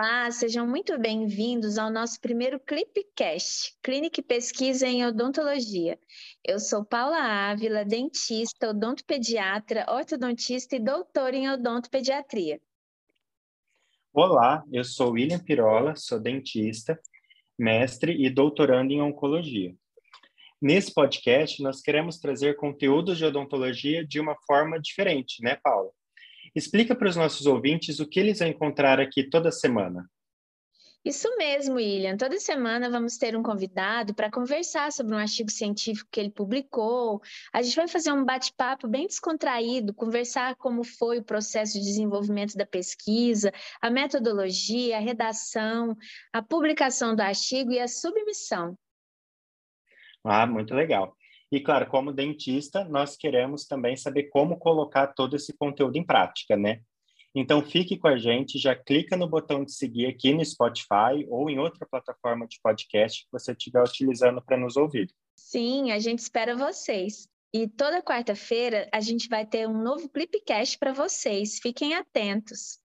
Olá, sejam muito bem-vindos ao nosso primeiro ClipeCast, Clínica e Pesquisa em Odontologia. Eu sou Paula Ávila, dentista, odontopediatra, ortodontista e doutora em odontopediatria. Olá, eu sou William Pirola, sou dentista, mestre e doutorando em oncologia. Nesse podcast, nós queremos trazer conteúdos de odontologia de uma forma diferente, né, Paula? Explica para os nossos ouvintes o que eles vão encontrar aqui toda semana. Isso mesmo, William. Toda semana vamos ter um convidado para conversar sobre um artigo científico que ele publicou. A gente vai fazer um bate-papo bem descontraído, conversar como foi o processo de desenvolvimento da pesquisa, a metodologia, a redação, a publicação do artigo e a submissão. Ah, muito legal. E, claro, como dentista, nós queremos também saber como colocar todo esse conteúdo em prática, né? Então, fique com a gente, já clica no botão de seguir aqui no Spotify ou em outra plataforma de podcast que você estiver utilizando para nos ouvir. Sim, a gente espera vocês. E toda quarta-feira a gente vai ter um novo ClipeCast para vocês. Fiquem atentos.